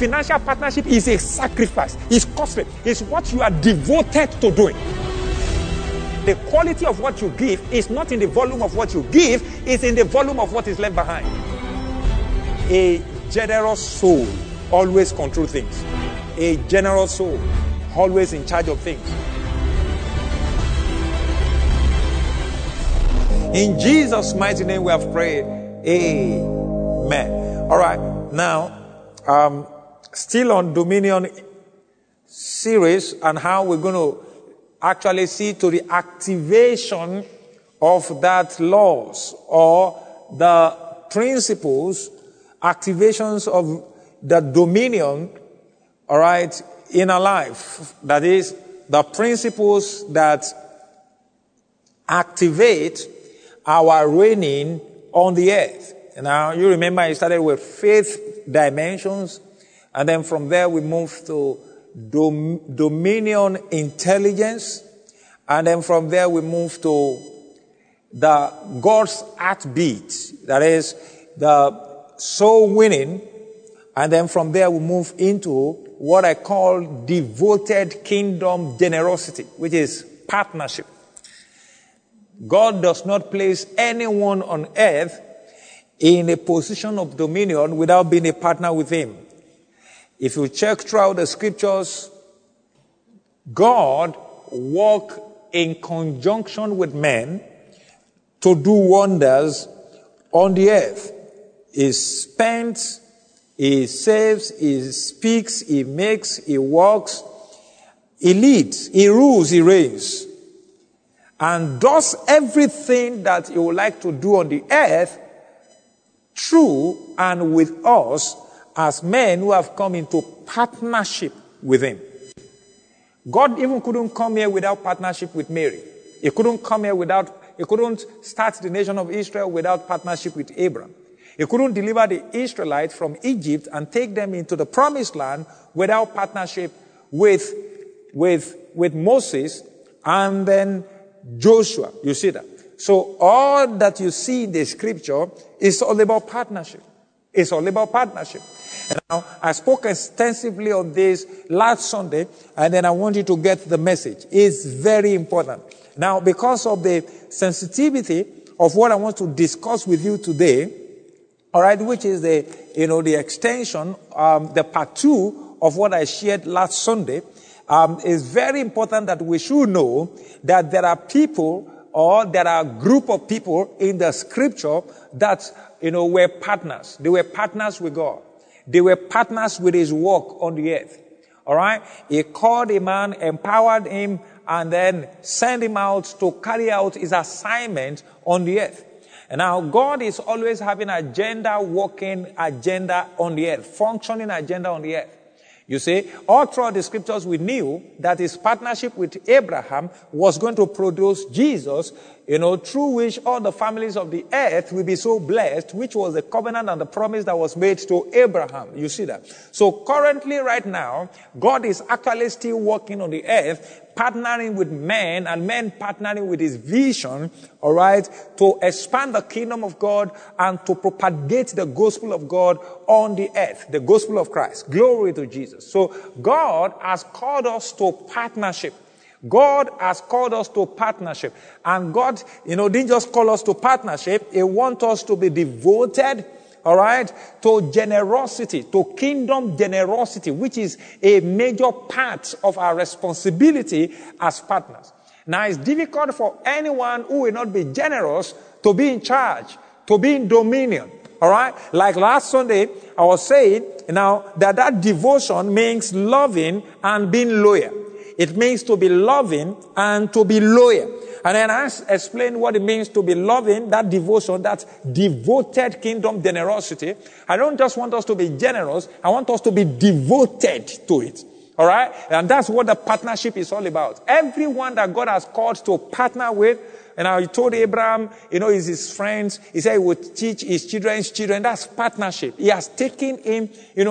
Financial partnership is a sacrifice. It's costly. It's what you are devoted to doing. The quality of what you give is not in the volume of what you give, it's in the volume of what is left behind. A generous soul always controls things. A generous soul always in charge of things. In Jesus' mighty name we have prayed. Amen. All right. Now, still on Dominion series and how we're going to actually see to the activation of that laws or the principles, activations of the dominion, all right, in our life. That is, the principles that activate our reigning on the earth. Now, you remember I started with faith dimensions, and then from there we moved to dominion intelligence, and then from there we move to the God's heartbeat, that is the soul winning, and then from there we move into what I call devoted kingdom generosity, which is partnership. God does not place anyone on earth in a position of dominion without being a partner with him. If you check throughout the scriptures, God works in conjunction with men to do wonders on the earth. He spends, he saves, he speaks, he makes, he walks, he leads, he rules, he reigns. And does everything that he would like to do on the earth through and with us as men who have come into partnership with him. God even couldn't come here without partnership with Mary. He couldn't start the nation of Israel without partnership with Abraham. He couldn't deliver the Israelites from Egypt and take them into the promised land without partnership with Moses and then Joshua. You see that? So all that you see in the scripture is all about partnership. It's all about partnership. Now, I spoke extensively on this last Sunday, and then I want you to get the message. It's very important. Now, because of the sensitivity of what I want to discuss with you today, all right, which is the extension, the part two of what I shared last Sunday, it's very important that we should know that there are people or there are a group of people in the scripture that, were partners. They were partners with God. They were partners with his work on the earth. All right? He called a man, empowered him, and then sent him out to carry out his assignment on the earth. And now God is always having agenda, working agenda on the earth, functioning agenda on the earth. You see, all throughout the scriptures we knew that his partnership with Abraham was going to produce Jesus, through which all the families of the earth will be so blessed, which was the covenant and the promise that was made to Abraham. You see that? So currently, right now, God is actually still working on the earth, partnering with men and men partnering with his vision, all right, to expand the kingdom of God and to propagate the gospel of God on the earth, the gospel of Christ. Glory to Jesus. So God has called us to partnership. God has called us to partnership. And God, didn't just call us to partnership. He wants us to be devoted, all right, to generosity, to kingdom generosity, which is a major part of our responsibility as partners. Now, it's difficult for anyone who will not be generous to be in charge, to be in dominion, all right? Like last Sunday, I was saying, now, that devotion means loving and being loyal. It means to be loving and to be loyal. And then I explained what it means to be loving, that devotion, that devoted kingdom generosity. I don't just want us to be generous. I want us to be devoted to it. All right? And that's what the partnership is all about. Everyone that God has called to partner with, And I told Abraham, he's his friends. He said he would teach his children's children. That's partnership. He has taken him,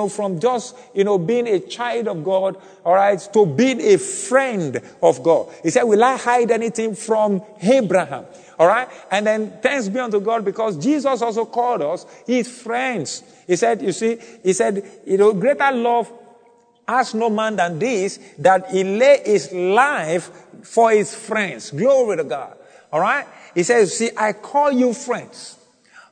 from just, being a child of God, all right, to being a friend of God. He said, will I hide anything from Abraham? All right. And then thanks be unto God, because Jesus also called us his friends. He said, greater love has no man than this, that he lay his life for his friends. Glory to God. All right. He says, I call you friends.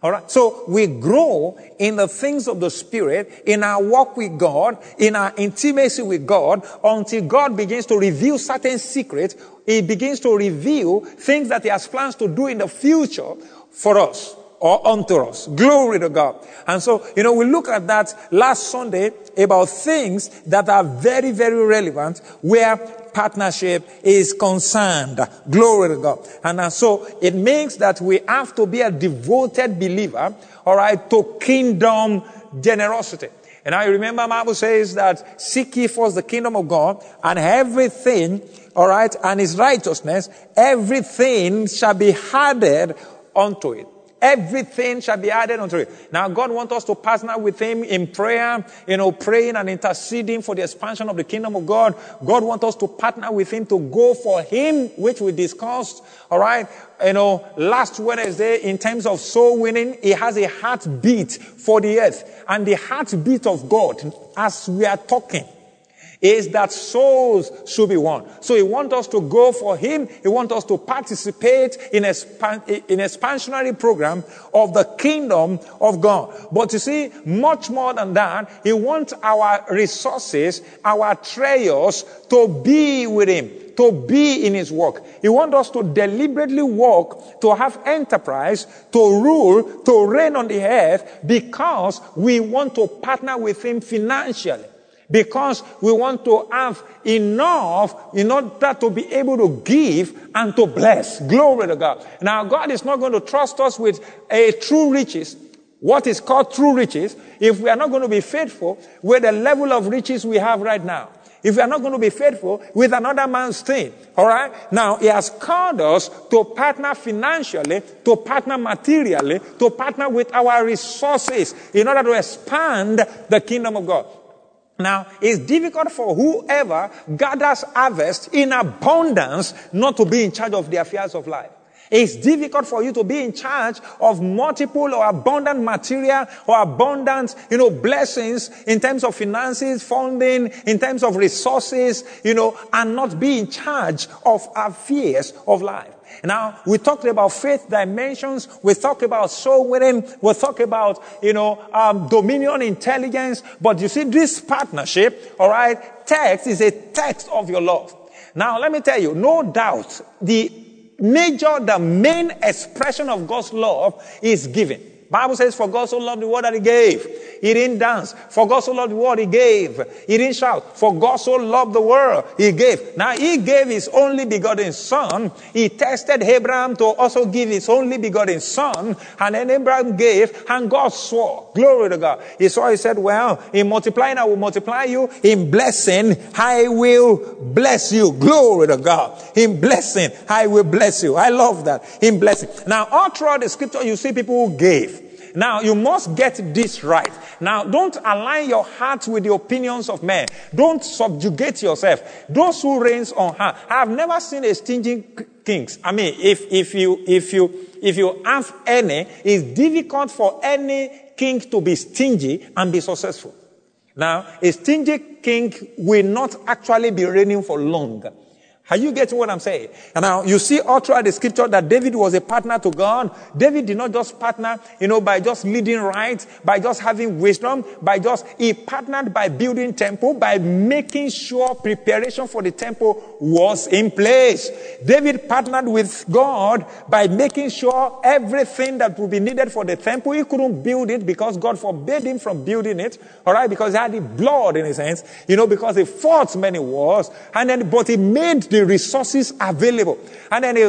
All right. So we grow in the things of the Spirit, in our walk with God, in our intimacy with God, until God begins to reveal certain secrets. He begins to reveal things that he has plans to do in the future for us or unto us. Glory to God. And so, we look at that last Sunday about things that are very, very relevant where partnership is concerned. Glory to God. And so it means that we have to be a devoted believer, all right, to kingdom generosity. And I remember the Bible says that seek ye first the kingdom of God and everything, all right, and his righteousness, everything shall be added unto it. Everything shall be added unto it. Now, God wants us to partner with him in prayer, praying and interceding for the expansion of the kingdom of God. God wants us to partner with him to go for him, which we discussed, all right, last Wednesday in terms of soul winning. He has a heartbeat for the earth. And the heartbeat of God, as we are talking, is that souls should be won. So he wants us to go for him. He wants us to participate in an expansionary program of the kingdom of God. But you see, much more than that, he wants our resources, our treasures to be with him, to be in his work. He wants us to deliberately work, to have enterprise, to rule, to reign on the earth, because we want to partner with him financially. Because we want to have enough in order to be able to give and to bless. Glory to God. Now, God is not going to trust us with a true riches, what is called true riches, if we are not going to be faithful with the level of riches we have right now. If we are not going to be faithful with another man's thing. All right. Now, he has called us to partner financially, to partner materially, to partner with our resources in order to expand the kingdom of God. Now, it's difficult for whoever gathers harvest in abundance not to be in charge of the affairs of life. It's difficult for you to be in charge of multiple or abundant material or abundant, blessings in terms of finances, funding, in terms of resources, and not be in charge of affairs of life. Now, we talked about faith dimensions. We talked about soul winning. We talked about, dominion, intelligence. But you see, this partnership, all right, text is a text of your love. Now, let me tell you, no doubt, the main expression of God's love is giving. Bible says, for God so loved the world that he gave. He didn't dance. For God so loved the world, he gave. He didn't shout. For God so loved the world, he gave. Now, he gave his only begotten son. He tested Abraham to also give his only begotten son. And then Abraham gave, and God swore. Glory to God. He swore, he said, well, in multiplying, I will multiply you. In blessing, I will bless you. Glory to God. In blessing, I will bless you. I love that. In blessing. Now, all throughout the scripture, you see people who gave. Now, you must get this right. Now, don't align your heart with the opinions of men. Don't subjugate yourself. Those who reigns on earth. I have never seen a stingy king. I mean, if you have any, it's difficult for any king to be stingy and be successful. Now, a stingy king will not actually be reigning for long. Are you getting what I'm saying? And now you see all throughout the scripture that David was a partner to God. David did not just partner, by just leading right, by just having wisdom, he partnered by building temple, by making sure preparation for the temple was in place. David partnered with God by making sure everything that would be needed for the temple. He couldn't build it because God forbade him from building it. All right. Because he had the blood in his hands, because he fought many wars, but he made the resources available. And then he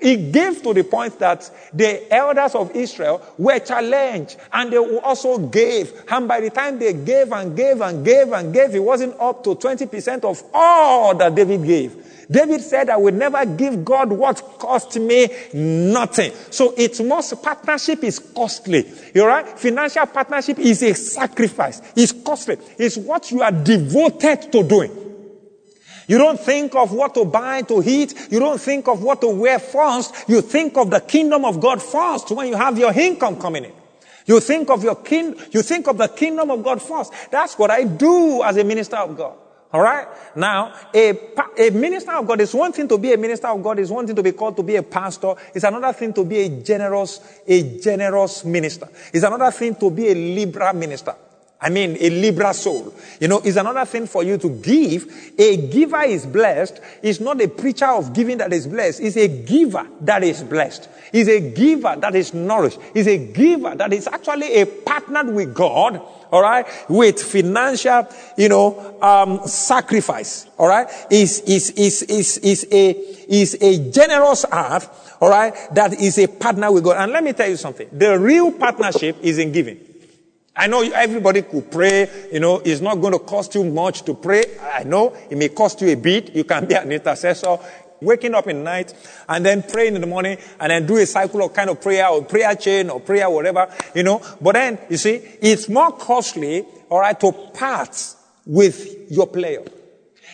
it gave to the point that the elders of Israel were challenged, and they also gave. And by the time they gave, it wasn't up to 20% of all that David gave. David said, I will never give God what cost me nothing. So it's most partnership is costly. You're right? Financial partnership is a sacrifice. It's costly. It's what you are devoted to doing. You don't think of what to buy to eat. You don't think of what to wear first. You think of the kingdom of God first when you have your income coming in. You think of your you think of the kingdom of God first. That's what I do as a minister of God. All right? Now, a minister of God, is one thing to be a minister of God. It's one thing to be called to be a pastor. It's another thing to be a generous minister. It's another thing to be a liberal minister. I mean, a liberal soul. You know, it's another thing for you to give. A giver is blessed. It's not a preacher of giving that is blessed. It's a giver that is blessed. It's a giver that is nourished. It's a giver that is actually a partnered with God, all right, with financial, sacrifice, all right, is a generous heart, all right, that is a partner with God. And let me tell you something. The real partnership is in giving. I know everybody could pray, it's not going to cost you much to pray. I know it may cost you a bit. You can be an intercessor, waking up in the night and then praying in the morning and then do a cycle of kind of prayer or prayer chain or prayer, whatever, But then, you see, it's more costly, all right, to part with your player.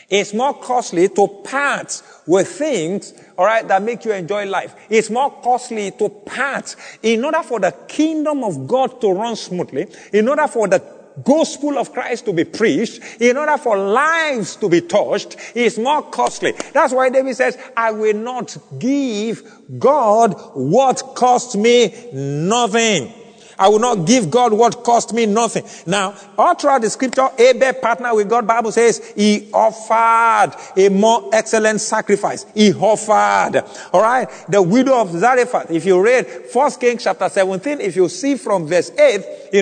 It's more costly to part with things, all right, that make you enjoy life. It's more costly to part in order for the kingdom of God to run smoothly, in order for the gospel of Christ to be preached, in order for lives to be touched. It's more costly. That's why David says, I will not give God what cost me nothing. I will not give God what cost me nothing. Now, all throughout the scripture, Abel partnered with God. Bible says he offered a more excellent sacrifice. He offered. All right. The widow of Zarephath. If you read 1 Kings chapter 17, if you see from verse 8,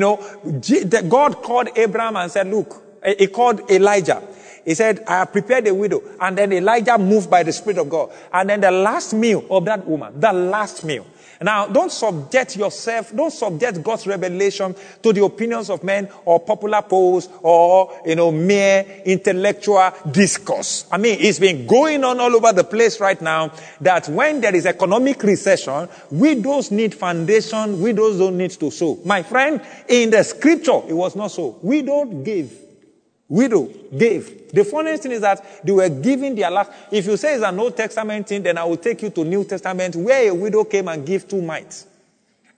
God called Abraham and said, look, he called Elijah. He said, I have prepared a widow. And then Elijah moved by the Spirit of God. And then the last meal of that woman, the last meal. Now, don't subject yourself, don't subject God's revelation to the opinions of men or popular polls or, mere intellectual discourse. I mean, it's been going on all over the place right now that when there is economic recession, widows need foundation, widows don't need to sow. My friend, in the scripture, it was not so. Widow gave. The funniest thing is that they were giving their last. If you say it's an Old Testament thing, then I will take you to New Testament where a widow came and gave two mites.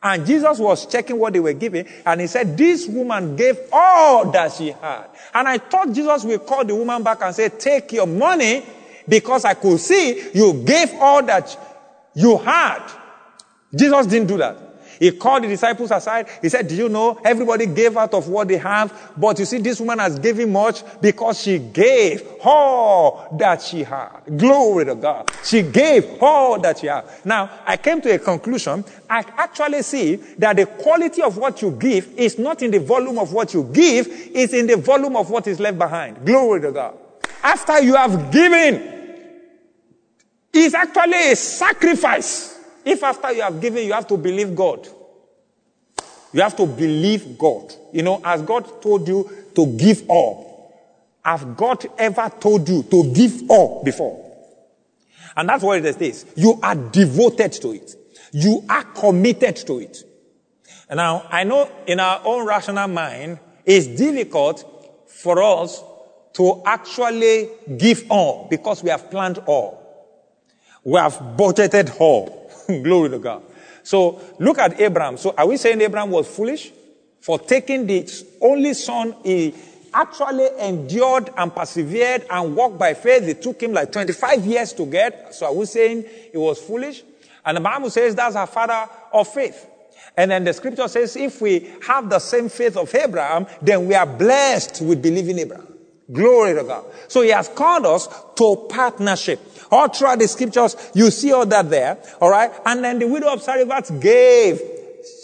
And Jesus was checking what they were giving. And he said, this woman gave all that she had. And I thought Jesus will call the woman back and say, take your money, because I could see you gave all that you had. Jesus didn't do that. He called the disciples aside. He said, do you know, everybody gave out of what they have. But you see, this woman has given much because she gave all that she had. Glory to God. She gave all that she had. Now, I came to a conclusion. I actually see that the quality of what you give is not in the volume of what you give. It's in the volume of what is left behind. Glory to God. After you have given, it's actually a sacrifice. If after you have given, you have to believe God. You have to believe God. As God told you to give all. Has God ever told you to give all before? And that's what it is. You are devoted to it. You are committed to it. And now, I know in our own rational mind, it's difficult for us to actually give all because we have planned all. We have budgeted all. Glory to God. So look at Abraham. So are we saying Abraham was foolish for taking the only son? He actually endured and persevered and walked by faith. It took him like 25 years to get. So are we saying he was foolish? And the Bible says that's our father of faith. And then the scripture says if we have the same faith of Abraham, then we are blessed with believing Abraham. Glory to God. So he has called us to partnership. All throughout the scriptures, you see all that there, all right? And then the widow of Zarephath gave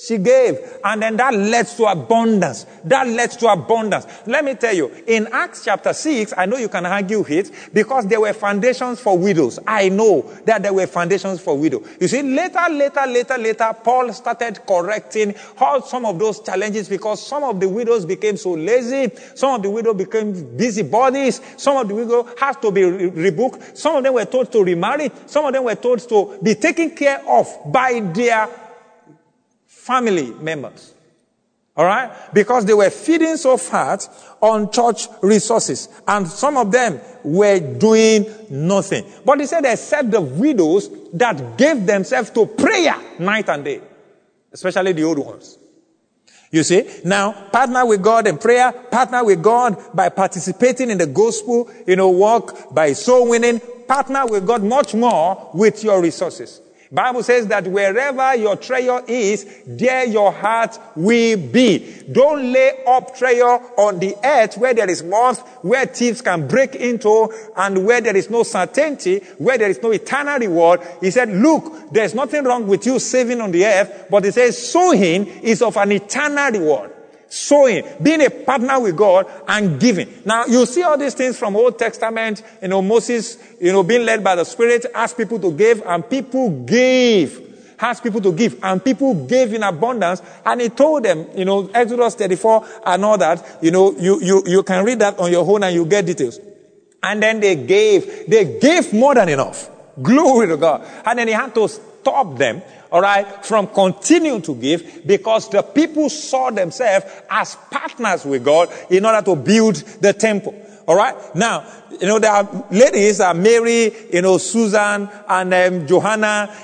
She gave. And then that leads to abundance. That leads to abundance. Let me tell you, in Acts chapter 6, I know you can argue it, because there were foundations for widows. I know that there were foundations for widows. You see, later, Paul started correcting all some of those challenges, because some of the widows became so lazy. Some of the widows became busybodies. Some of the widows had to be rebuked. Some of them were told to remarry. Some of them were told to be taken care of by their family members. All right? Because they were feeding so fast on church resources. And some of them were doing nothing. But he said, except the widows that gave themselves to prayer night and day. Especially the old ones. You see? Now, partner with God in prayer. Partner with God by participating in the gospel, work, by soul winning. Partner with God much more with your resources. Bible says that wherever your treasure is, there your heart will be. Don't lay up treasure on the earth where there is moth, where thieves can break into, and where there is no certainty, where there is no eternal reward. He said, look, there's nothing wrong with you saving on the earth, but he says sowing is of an eternal reward. Sowing, being a partner with God and giving. Now, you see all these things from Old Testament, Moses, being led by the Spirit, asked people to give, and people gave. Asked people to give, and people gave in abundance. And he told them, Exodus 34 and all that, you can read that on your own and you get details. And then they gave. They gave more than enough. Glory to God. And then he had to stop them, all right, from continuing to give, because the people saw themselves as partners with God in order to build the temple. All right. Now, there are ladies, Mary, Susan, and Johanna,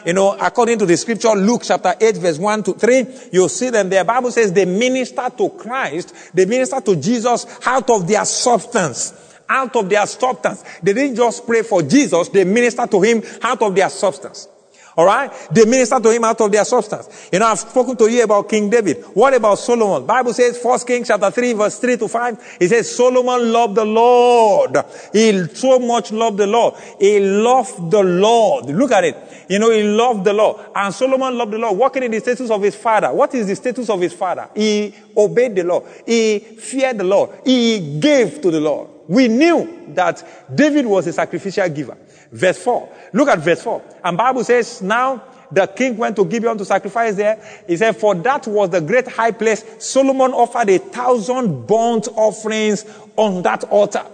according to the scripture, Luke chapter 8, verse 1-3, you see them there. Bible says they minister to Christ, they minister to Jesus out of their substance. Out of their substance. They didn't just pray for Jesus, they minister to him out of their substance. All right? They minister to him out of their substance. I've spoken to you about King David. What about Solomon? Bible says, 1 Kings chapter 3, verse 3-5, it says, Solomon loved the Lord. He so much loved the Lord. He loved the Lord. Look at it. He loved the Lord. And Solomon loved the Lord, walking in the status of his father. What is the status of his father? He obeyed the Lord. He feared the Lord. He gave to the Lord. We knew that David was a sacrificial giver. Verse 4. Look at verse 4. And Bible says, now the king went to Gibeon to sacrifice there. He said, for that was the great high place. Solomon offered 1,000 burnt offerings on that altar.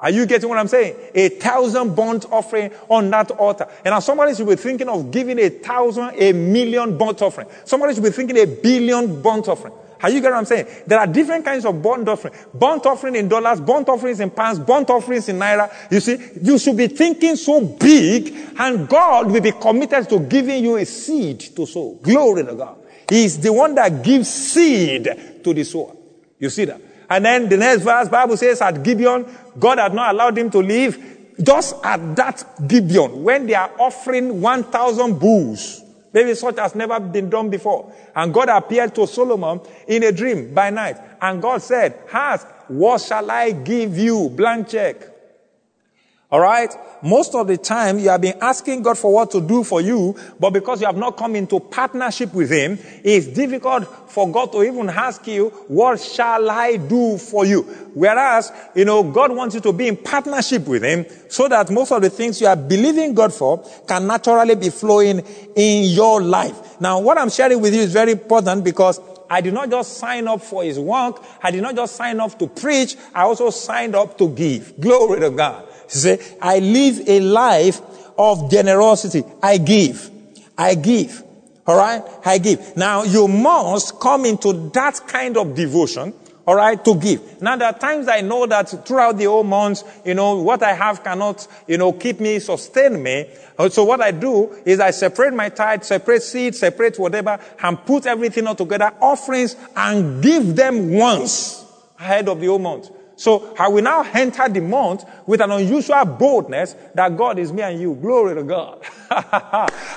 Are you getting what I'm saying? 1,000 burnt offering on that altar. And now somebody should be thinking of giving 1,000, 1,000,000 burnt offering. Somebody should be thinking 1,000,000,000 burnt offering. Are you getting what I'm saying? There are different kinds of burnt offering. Burnt offering in dollars, burnt offerings in pounds, burnt offerings in naira. You see, you should be thinking so big, and God will be committed to giving you a seed to sow. Glory to God. He's the one that gives seed to the sower. You see that? And then the next verse, Bible says, at Gibeon, God had not allowed him to live. Just at that Gibeon, when they are offering 1,000 bulls, maybe such as never been done before. And God appeared to Solomon in a dream by night. And God said, ask, what shall I give you? Blank check. All right? Most of the time, you have been asking God for what to do for you, but because you have not come into partnership with him, it's difficult for God to even ask you, what shall I do for you? Whereas, God wants you to be in partnership with him so that most of the things you are believing God for can naturally be flowing in your life. Now, what I'm sharing with you is very important, because I did not just sign up for his work. I did not just sign up to preach. I also signed up to give. Glory to God. See, I live a life of generosity. I give. All right? I give. Now, you must come into that kind of devotion, all right, to give. Now, there are times I know that throughout the whole month, what I have cannot, keep me, sustain me. So what I do is I separate my tithe, separate seed, separate whatever, and put everything all together, offerings, and give them once ahead of the whole month. So I will now enter the month with an unusual boldness that God is me and you. Glory to God.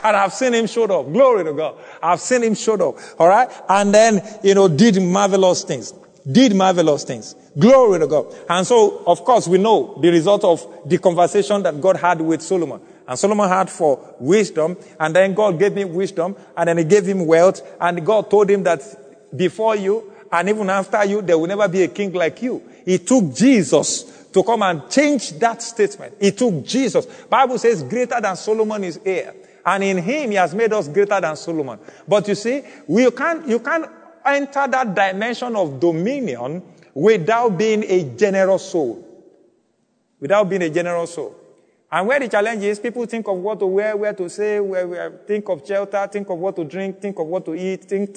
And I've seen him showed up. Glory to God. I've seen him showed up. All right. And then, did marvelous things. Glory to God. And so, of course, we know the result of the conversation that God had with Solomon. And Solomon had for wisdom, and then God gave him wisdom, and then he gave him wealth, and God told him that before you and even after you, there will never be a king like you. It took Jesus to come and change that statement. It took Jesus. Bible says greater than Solomon is here. And in him, he has made us greater than Solomon. But you see, you can't enter that dimension of dominion without being a generous soul. Without being a generous soul. And where the challenge is, people think of what to wear, where to say, where, think of shelter, think of what to drink, think of what to eat, think.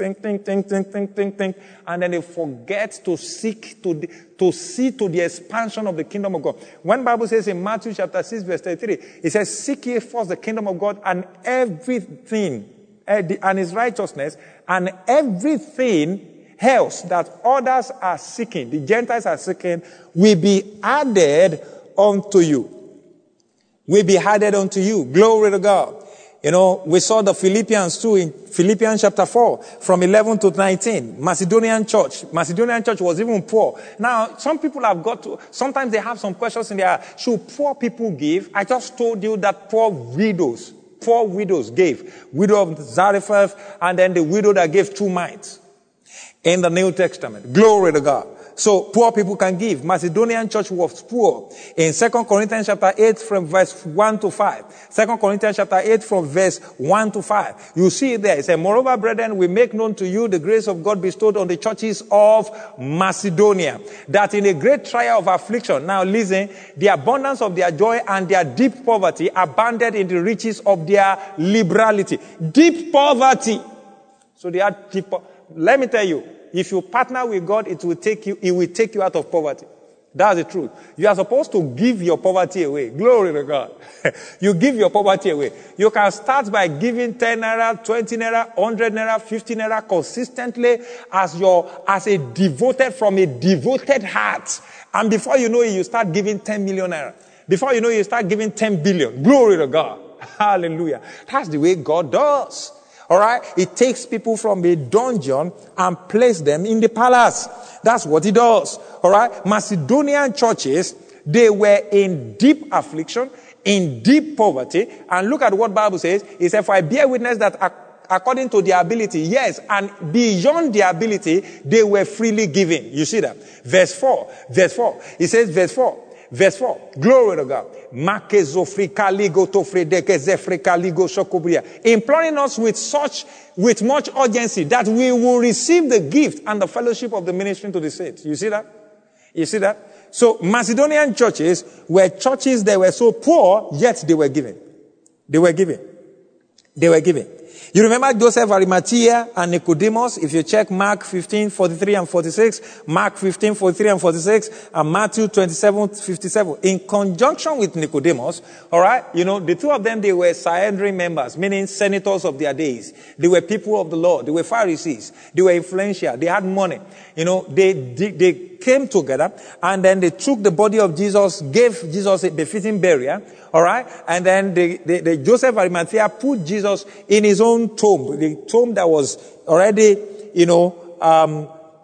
And then they forget to seek, to see to the expansion of the kingdom of God. When Bible says in Matthew chapter 6 verse 33, it says, seek ye first the kingdom of God and everything, and his righteousness, and everything else that others are seeking, the Gentiles are seeking, will be added unto you. Will be added unto you. Glory to God. You know, we saw the Philippians too, in Philippians chapter 4, from 11 to 19. Macedonian church was even poor. Now, some people have got to, sometimes they have some questions in their heart. Should poor people give? I just told you that poor widows gave. Widow of Zarephath, and then the widow that gave 2 mites in the New Testament. Glory to God. So poor people can give. Macedonian church was poor. In 2 Corinthians chapter 8 from verse 1 to 5. 2 Corinthians chapter 8 from verse 1 to 5. You see there, it says, moreover, brethren, we make known to you the grace of God bestowed on the churches of Macedonia, that in a great trial of affliction, now listen, the abundance of their joy and their deep poverty abounded in the riches of their liberality. Deep poverty. So they are deep. Let me tell you, if you partner with God, it will take you out of poverty. That's the truth. You are supposed to give your poverty away. Glory to God. You give your poverty away. You can start by giving 10 naira, 20 naira, 100 naira, 50 naira consistently from a devoted heart. And before you know it, you start giving 10 million naira. Before you know it, you start giving 10 billion. Glory to God. Hallelujah. That's the way God does. All right? It takes people from a dungeon and place them in the palace. That's what he does. All right? Macedonian churches, they were in deep affliction, in deep poverty. And look at what Bible says. It says, for I bear witness that according to their ability, yes, and beyond their ability, they were freely given. You see that? Verse 4. It says, verse 4. Glory to God. Imploring us with much urgency that we will receive the gift and the fellowship of the ministry to the saints. You see that? You see that? So Macedonian churches were churches that were so poor, yet they were giving. You remember Joseph Arimathea and Nicodemus? If you check Mark 15:43 and 46, and Matthew 27:57, in conjunction with Nicodemus, all right, you know, the two of them, they were Sanhedrin members, meaning senators of their days. They were people of the Lord. They were Pharisees. They were influential. They had money. You know, they came together, and then they took the body of Jesus, gave Jesus a befitting burial, all right? And then they Joseph Arimathea put Jesus in his own tomb, the tomb that was already, you know,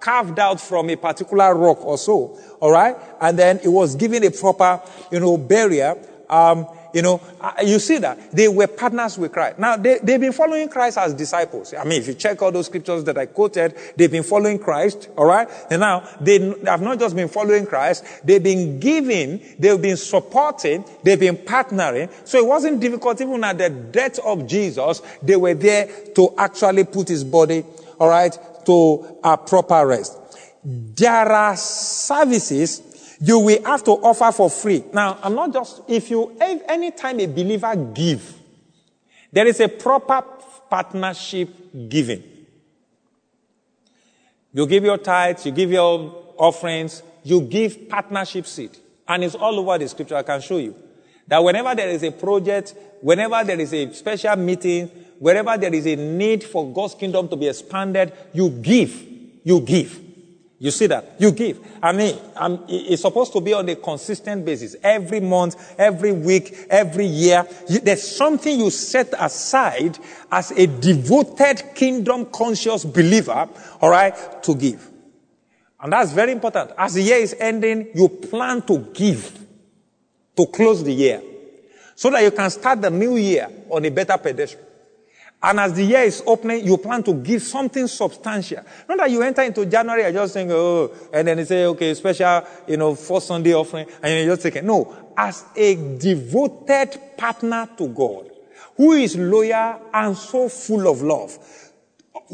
carved out from a particular rock or so, all right? And then it was given a proper, you know, burial. You know, you see that they were partners with Christ. Now, they've been following Christ as disciples. I mean, if you check all those scriptures that I quoted, they've been following Christ, all right? And now, they have not just been following Christ, they've been giving, they've been supporting, they've been partnering. So it wasn't difficult, even at the death of Jesus, they were there to actually put his body, all right, to a proper rest. There are services you will have to offer for free. Now, I'm not just, if any time a believer give, there is a proper partnership giving. You give your tithes, you give your offerings, you give partnership seed. And it's all over the scripture, I can show you. That whenever there is a project, whenever there is a special meeting, wherever there is a need for God's kingdom to be expanded, you give. You see that? You give. I mean, it's supposed to be on a consistent basis. Every month, every week, every year. There's something you set aside as a devoted, kingdom-conscious believer, all right, to give. And that's very important. As the year is ending, you plan to give to close the year. so that you can start the new year on a better pedestal. And as the year is opening, you plan to give something substantial. Not that you enter into January and just think, oh, and then you say, okay, special, first Sunday offering, and you just take it. No, as a devoted partner to God, who is loyal and so full of love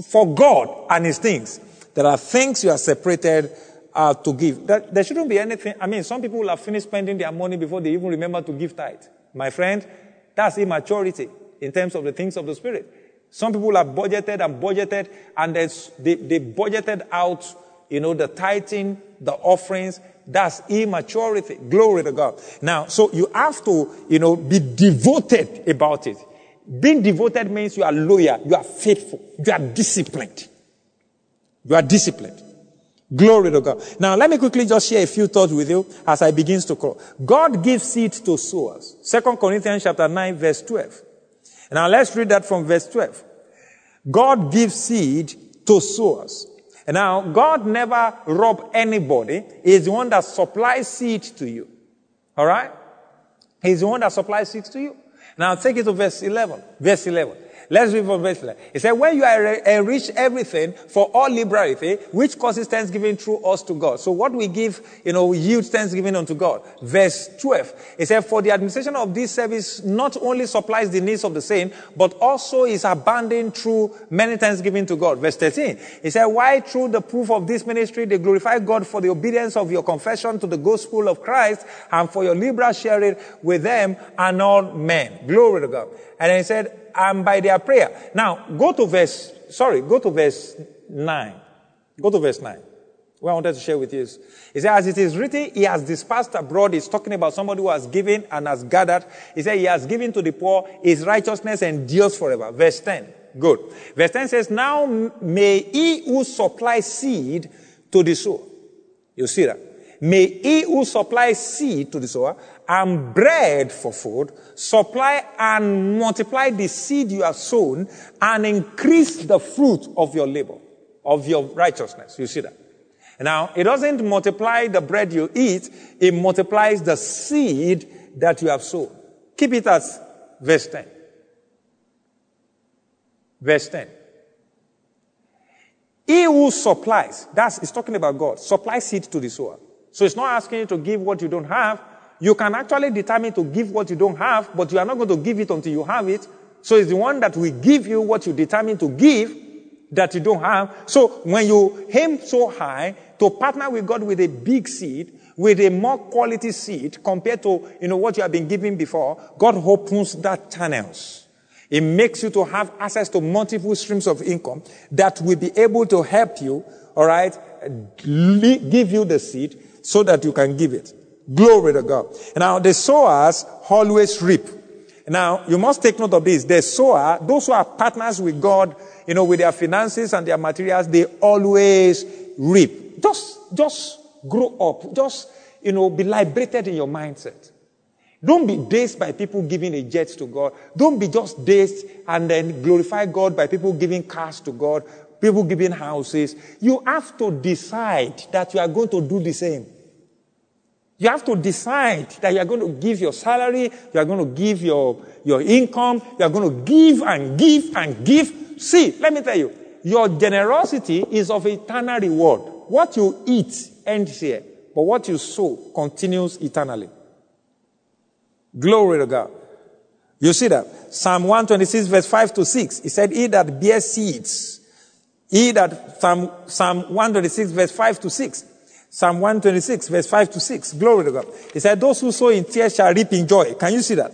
for God and his things, there are things you are separated to give. There shouldn't be anything. I mean, some people will have finished spending their money before they even remember to give tithe. My friend, that's immaturity in terms of the things of the Spirit. Some people have budgeted, and they budgeted out, the tithing, the offerings. That's immaturity. Glory to God. Now, so you have to, be devoted about it. Being devoted means you are loyal, you are faithful, you are disciplined. You are disciplined. Glory to God. Now, let me quickly just share a few thoughts with you as I begin to call. God gives seed to sowers. 2 Corinthians chapter 9, verse 12. Now, let's read that from verse 12. God gives seed to sowers. Now, God never robs anybody. He's the one that supplies seed to you. All right? He's the one that supplies seed to you. Now, take it to verse 11. Verse 11. Let's read from verse 11. It said, when you are enriched everything for all liberality, which causes thanksgiving through us to God. So what we give, we yield thanksgiving unto God. Verse 12. It said, for the administration of this service not only supplies the needs of the saint, but also is abounding through many thanksgiving to God. Verse 13. It said, why through the proof of this ministry they glorify God for the obedience of your confession to the gospel of Christ and for your liberal sharing with them and all men. Glory to God. And then he said, and by their prayer. Now, go to verse 9. Go to verse 9. What I wanted to share with you is, he said, as it is written, he has dispersed abroad. He's talking about somebody who has given and has gathered. He said, he has given to the poor. His righteousness endures forever. Verse 10. Good. Verse 10 says, now may he who supplies seed to the sower. You see that? May he who supplies seed to the sower and bread for food supply and multiply the seed you have sown and increase the fruit of your labor, of your righteousness. You see that? Now, it doesn't multiply the bread you eat. It multiplies the seed that you have sown. Keep it as verse 10. Verse 10. He who supplies, it's talking about God, supplies seed to the sower. So it's not asking you to give what you don't have. You can actually determine to give what you don't have, but you are not going to give it until you have it. So it's the one that will give you what you determine to give that you don't have. So when you aim so high to partner with God with a big seed, with a more quality seed compared to, what you have been giving before, God opens that channels. It makes you to have access to multiple streams of income that will be able to help you, all right, give you the seed, so that you can give it. Glory to God. Now, the sowers always reap. Now, you must take note of this. The sower, those who are partners with God, with their finances and their materials, they always reap. Just grow up. Just, be liberated in your mindset. Don't be dazed by people giving a jet to God. Don't be just dazed and then glorify God by people giving cars to God, people giving houses. You have to decide that you are going to do the same. You have to decide that you are going to give your salary, you are going to give your income, you are going to give and give and give. See, let me tell you, your generosity is of eternal reward. What you eat ends here, but what you sow continues eternally. Glory to God. You see that? Psalm 126 verse 5 to 6, it said, he that bears seeds, Psalm 126, verse 5 to 6. Glory to God. He said, those who sow in tears shall reap in joy. Can you see that?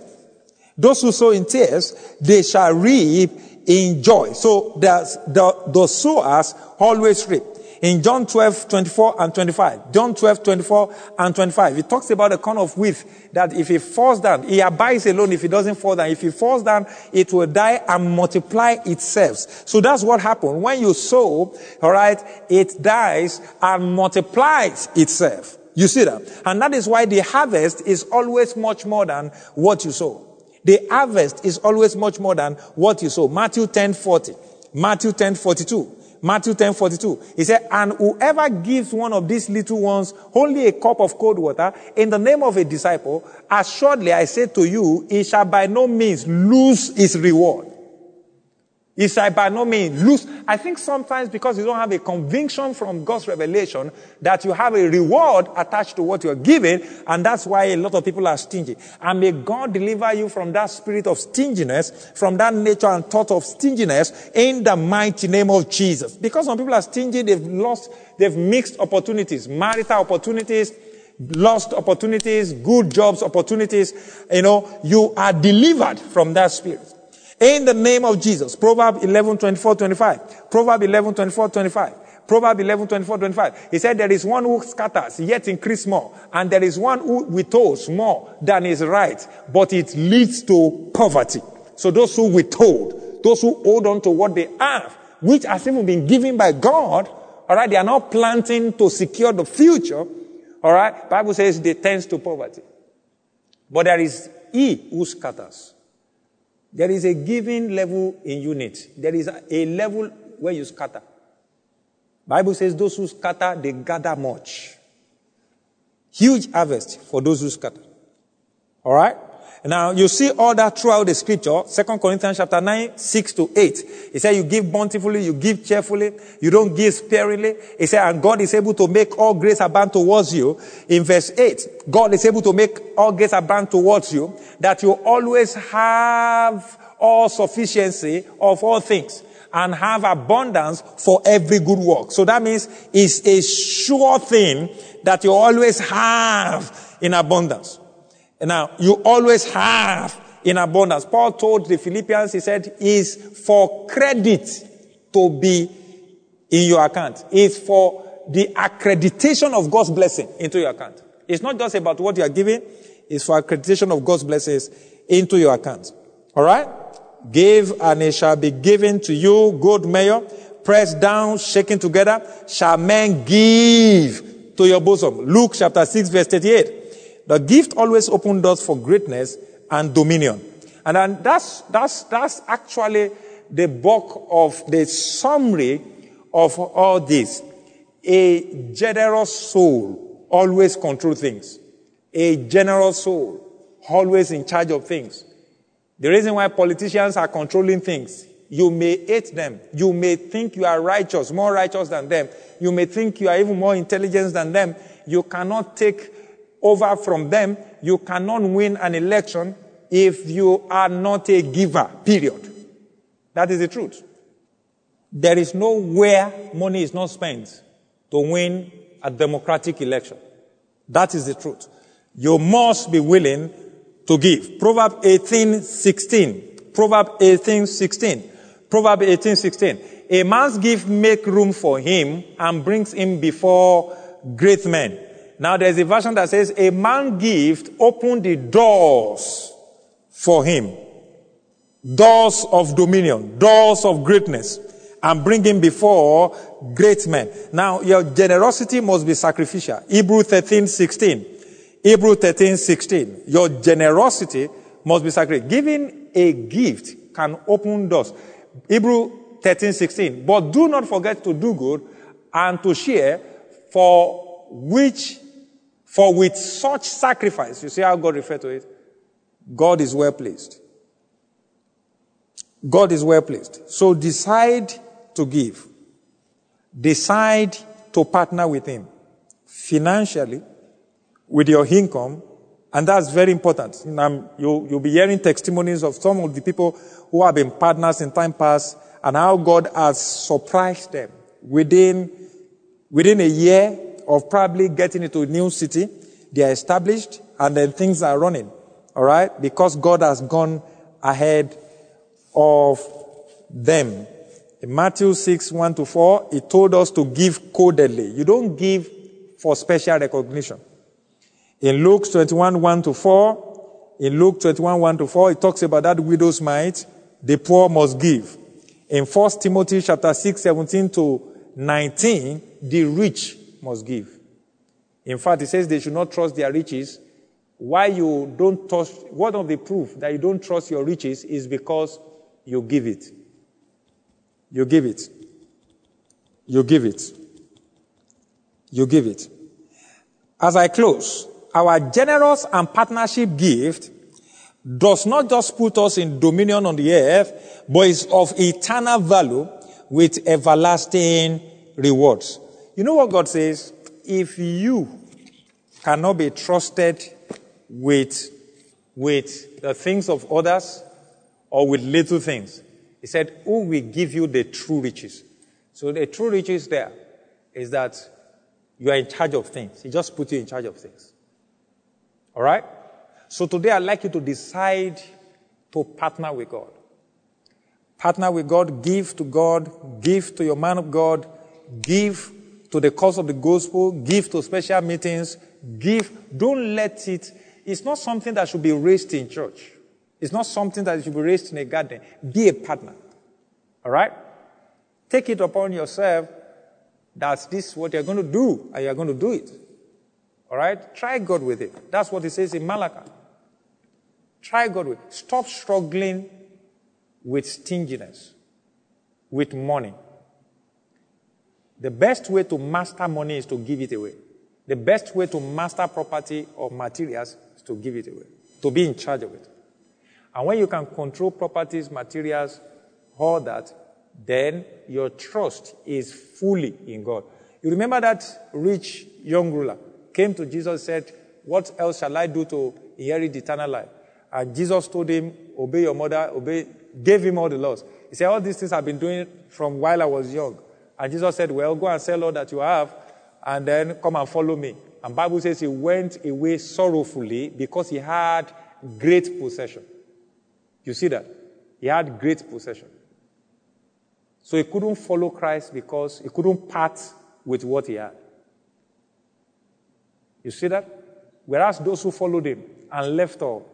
Those who sow in tears, they shall reap in joy. So the sowers always reap. In John 12, 24 and 25. John 12, 24 and 25. It talks about the corn of wheat that if it falls down, it abides alone. If it doesn't fall down, if it falls down, it will die and multiply itself. So that's what happened. When you sow, all right, it dies and multiplies itself. You see that? And that is why the harvest is always much more than what you sow. The harvest is always much more than what you sow. Matthew 10:40. Matthew 10:42. Matthew 10:42. He said, and whoever gives one of these little ones only a cup of cold water in the name of a disciple, assuredly I say to you, he shall by no means lose his reward. He shall by no means lose. I think sometimes because you don't have a conviction from God's revelation that you have a reward attached to what you are giving, and that's why a lot of people are stingy. And may God deliver you from that spirit of stinginess, from that nature and thought of stinginess, in the mighty name of Jesus. Because some people are stingy, they've mixed opportunities, marital opportunities, lost opportunities, good jobs opportunities. You know, you are delivered from that spirit. In the name of Jesus. Proverbs 11:24-25. Proverbs 11:24-25. Proverbs 11:24-25. He said, there is one who scatters, yet increase more. And there is one who withholds more than is right, but it leads to poverty. So those who withhold, those who hold on to what they have, which has even been given by God, alright, they are not planting to secure the future, alright, Bible says they tend to poverty. But there is he who scatters. There is a given level in unit. There is a level where you scatter. Bible says those who scatter, they gather much. Huge harvest for those who scatter. All right? Now, you see all that throughout the scripture. 2 Corinthians chapter 9:6-8. It says you give bountifully, you give cheerfully, you don't give sparingly. It says, and God is able to make all grace abound towards you. In verse 8, God is able to make all grace abound towards you, that you always have all sufficiency of all things and have abundance for every good work. So that means it's a sure thing that you always have in abundance. Now, you always have in abundance. Paul told the Philippians, he said, is for credit to be in your account. It's for the accreditation of God's blessing into your account. It's not just about what you are giving. It's for accreditation of God's blessings into your account. All right? Give, and it shall be given to you, good measure, pressed down, shaken together, shall men give to your bosom. Luke chapter 6:38. The gift always opens doors for greatness and dominion. And then that's actually the bulk of the summary of all this. A generous soul always controls things. A generous soul always in charge of things. The reason why politicians are controlling things, you may hate them. You may think you are righteous, more righteous than them. You may think you are even more intelligent than them. You cannot take over from them. You cannot win an election if you are not a giver, period. That is the truth. There is nowhere money is not spent to win a democratic election. That is the truth. You must be willing to give. Proverbs 18:16. Proverbs 18:16. Proverbs 18:16. A man's gift makes room for him and brings him before great men. Now, there's a version that says, a man's gift opened the doors for him. Doors of dominion, doors of greatness, and bring him before great men. Now, your generosity must be sacrificial. Hebrews 13:16. Hebrews 13:16. Your generosity must be sacrificial. Giving a gift can open doors. Hebrews 13:16. But do not forget to do good and to share, for with such sacrifice, you see how God referred to it, God is well pleased. God is well pleased. So decide to give. Decide to partner with him financially, with your income, and that's very important. You'll be hearing testimonies of some of the people who have been partners in time past and how God has surprised them within a year of probably getting into a new city. They are established, and then things are running. All right? Because God has gone ahead of them. In Matthew 6:1-4, he told us to give codedly. You don't give for special recognition. In Luke 21:1-4, in Luke 21:1-4, it talks about that widow's mite, the poor must give. In 1 Timothy chapter 6:17-19, the rich must give. In fact, it says they should not trust their riches. Why you don't trust, one of the proof that you don't trust your riches is because you give it. You give it. you give it. You give it. As I close, our generous and partnership gift does not just put us in dominion on the earth, but is of eternal value with everlasting rewards. You know what God says? If you cannot be trusted with the things of others or with little things, He said, who will give you the true riches? So the true riches there is that you are in charge of things. He just put you in charge of things. All right? So today I'd like you to decide to partner with God. Partner with God, give to your man of God, give to the cause of the gospel, give to special meetings, give. Don't let it. It's not something that should be raised in church. It's not something that should be raised in a garden. Be a partner. All right? Take it upon yourself that this is what you're going to do, and you're going to do it. All right? Try God with it. That's what it says in Malachi. Try God with it. Stop struggling with stinginess, with money. The best way to master money is to give it away. The best way to master property or materials is to give it away, to be in charge of it. And when you can control properties, materials, all that, then your trust is fully in God. You remember that rich young ruler came to Jesus and said, what else shall I do to inherit eternal life? And Jesus told him, obey your mother, obey, gave him all the laws. He said, all these things I've been doing from while I was young. And Jesus said, well, go and sell all that you have, and then come and follow me. And Bible says he went away sorrowfully because he had great possession. You see that? He had great possession. So he couldn't follow Christ because he couldn't part with what he had. You see that? Whereas those who followed him and left all,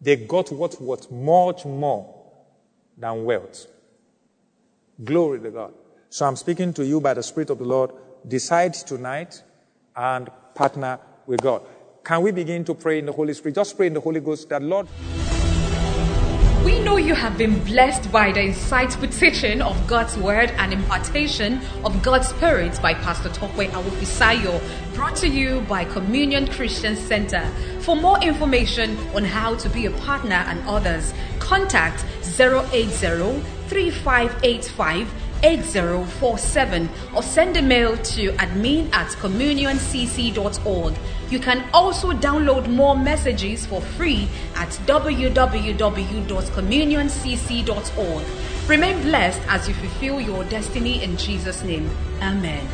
they got what? Much more than wealth. Glory to God. So I'm speaking to you by the Spirit of the Lord. Decide tonight and partner with God. Can we begin to pray in the Holy Spirit? Just pray in the Holy Ghost that, Lord, we know you have been blessed by the insightful teaching of God's Word and impartation of God's Spirit by Pastor Tope Awofisayo, brought to you by Communion Christian Center. For more information on how to be a partner and others, contact 080-3585-8047 or send a mail to admin@communioncc.org. You can also download more messages for free at www.communioncc.org. Remain blessed as you fulfill your destiny in Jesus' name. Amen.